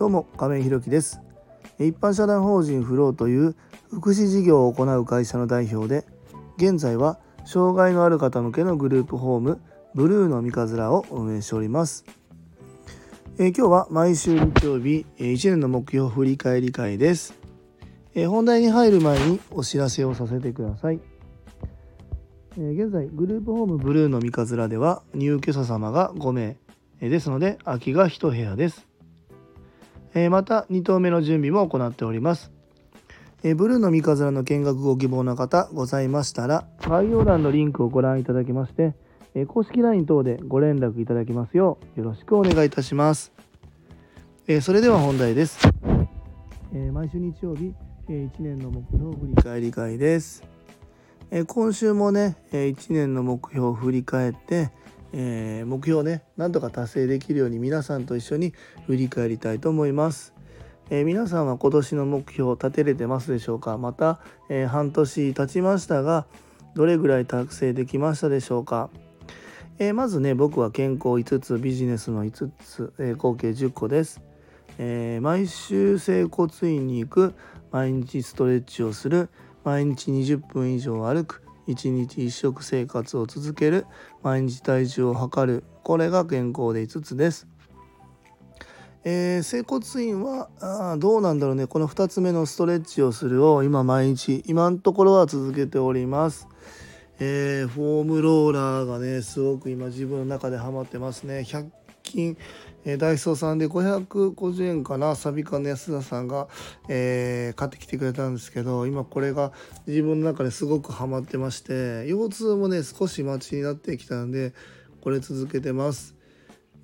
どうも亀井ひろきです。一般社団法人フローという福祉事業を行う会社の代表で、現在は障害のある方向けのグループホームブルーのみかずらを運営しております。今日は毎週日曜日1年の目標振り返り会です。本題に入る前にお知らせをさせてください。現在グループホームブルーのみかずらでは入居者様が5名ですので、空きが1部屋です。また2棟目の準備も行っております。ブルーのみかずらの見学ご希望の方ございましたら、概要欄のリンクをご覧いただきまして、公式 LINE 等でご連絡いただきますようよろしくお願いいたします。それでは本題です。毎週日曜日1年の目標振り返り会です。今週もね、1年の目標を振り返って、目標をね、なんとか達成できるように皆さんと一緒に振り返りたいと思います。皆さんは今年の目標を立てれてますでしょうか。また、半年経ちましたが、どれぐらい達成できましたでしょうか。まずね、僕は健康5つ、ビジネスの5つ、合計10個です。毎週整骨院に行く、毎日ストレッチをする、毎日20分以上歩く、1日1食生活を続ける、毎日体重を測る、これが健康で5つです。整骨院はどうなんだろうね。この2つ目のストレッチをするを今のところは続けております。フォームローラーがね、すごく今自分の中でハマってますね。100均、ダイソーさんで550円かな、サビカの安田さんが、買ってきてくれたんですけど、今これが自分の中ですごくハマってまして、腰痛もね少し待ちになってきたので、これ続けてます。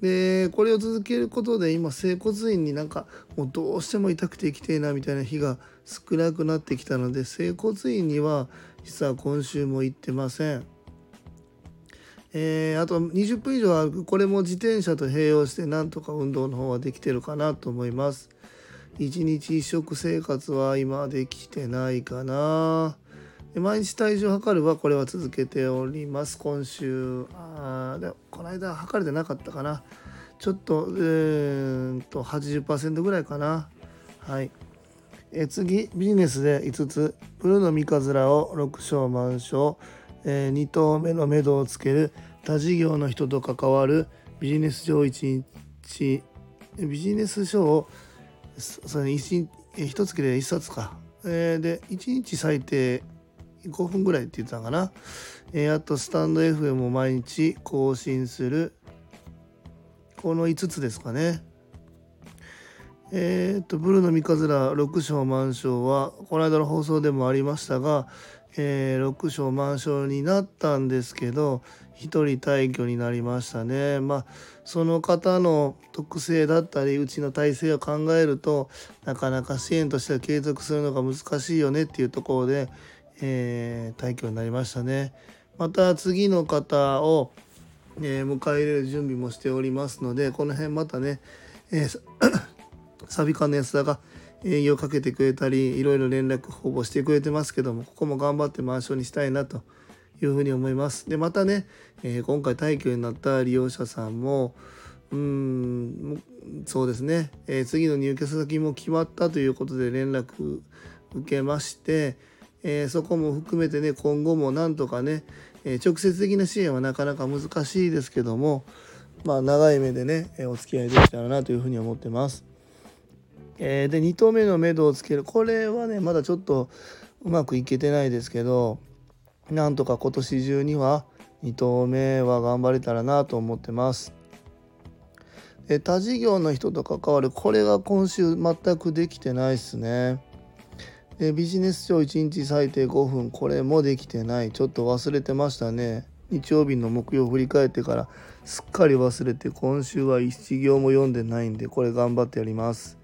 でこれを続けることで、今整骨院になんかもうどうしても痛くて行きてえなみたいな日が少なくなってきたので、整骨院には実は今週も行ってません。あと20分以上歩く、これも自転車と併用してなんとか運動の方はできてるかなと思います。1日1食生活は今できてないかな。で毎日体重測るはこれは続けております。今週この間測れてなかったかな、ちょっと 80% ぐらいかな。はい。次ビジネスで5つ、ブルーのみかずらを6勝満勝、2頭目のめどをつける、他事業の人と関わる、ビジネス書を1月で1冊か、で1日最低5分ぐらいって言ったのかな。あとスタンド FM を毎日更新する、この5つですかね。ブルーのみかずら6勝満勝はこの間の放送でもありましたが、6勝満勝になったんですけど、1人退去になりましたね。その方の特性だったりうちの体制を考えると、なかなか支援としては継続するのが難しいよねっていうところで、退去になりましたね。また次の方を、迎え入れる準備もしておりますので、この辺またね、サビカの安田が営業かけてくれたり、いろいろ連絡応募してくれてますけども、ここも頑張って満床にしたいなというふうに思います。でまたね、今回退去になった利用者さんもそうですね、次の入居先も決まったということで連絡受けまして、そこも含めてね、今後もなんとかね、直接的な支援はなかなか難しいですけども、長い目でねお付き合いできたらなというふうに思ってます。で2頭目のめどをつける、これはねまだちょっとうまくいけてないですけど、なんとか今年中には2頭目は頑張れたらなと思ってます。他事業の人と関わる、これが今週全くできてないですね。でビジネス書1日最低5分、これもできてない。ちょっと忘れてましたね。日曜日の目標を振り返ってからすっかり忘れて、今週は一行も読んでないんで、これ頑張ってやります。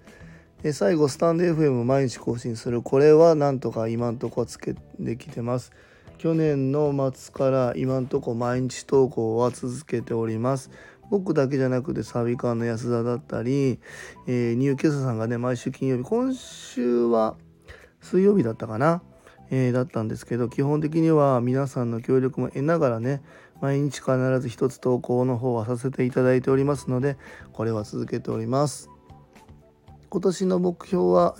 最後スタンド FM 毎日更新する、これはなんとか今んとこつけてきてます。去年の末から今んとこ毎日投稿は続けております。僕だけじゃなくてサビカの安田だったり、入居者さんがね毎週金曜日、今週は水曜日だったかな、だったんですけど、基本的には皆さんの協力も得ながらね、毎日必ず一つ投稿の方はさせていただいておりますので、これは続けております。今年の目標は、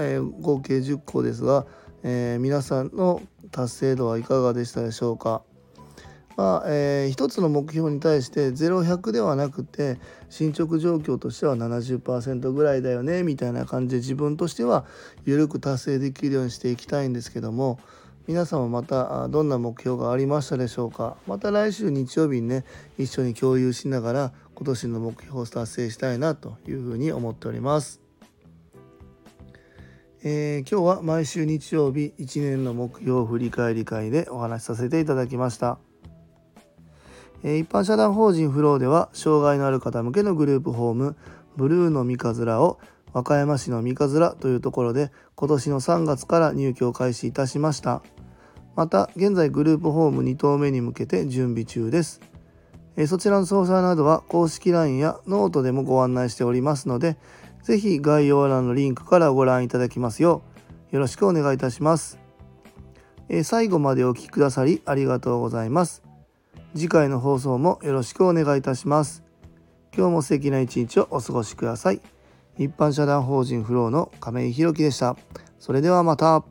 合計10個ですが、皆さんの達成度はいかがでしたでしょうか。一つの目標に対して0、100ではなくて、進捗状況としては 70% ぐらいだよねみたいな感じで、自分としては緩く達成できるようにしていきたいんですけども、皆さんもまたどんな目標がありましたでしょうか。また来週日曜日にね、一緒に共有しながら今年の目標を達成したいなというふうに思っております。今日は毎週日曜日1年の目標振り返り会でお話しさせていただきました。一般社団法人フローでは、障害のある方向けのグループホームブルーのみかずらを和歌山市のみかずらというところで今年の3月から入居を開始いたしました。また現在グループホーム2棟目に向けて準備中です。そちらの詳細などは公式 LINE やノートでもご案内しておりますので、ぜひ概要欄のリンクからご覧いただきますようよろしくお願いいたします。最後までお聞きくださりありがとうございます。次回の放送もよろしくお願いいたします。今日も素敵な一日をお過ごしください。一般社団法人フローの亀井ひろきでした。それではまた。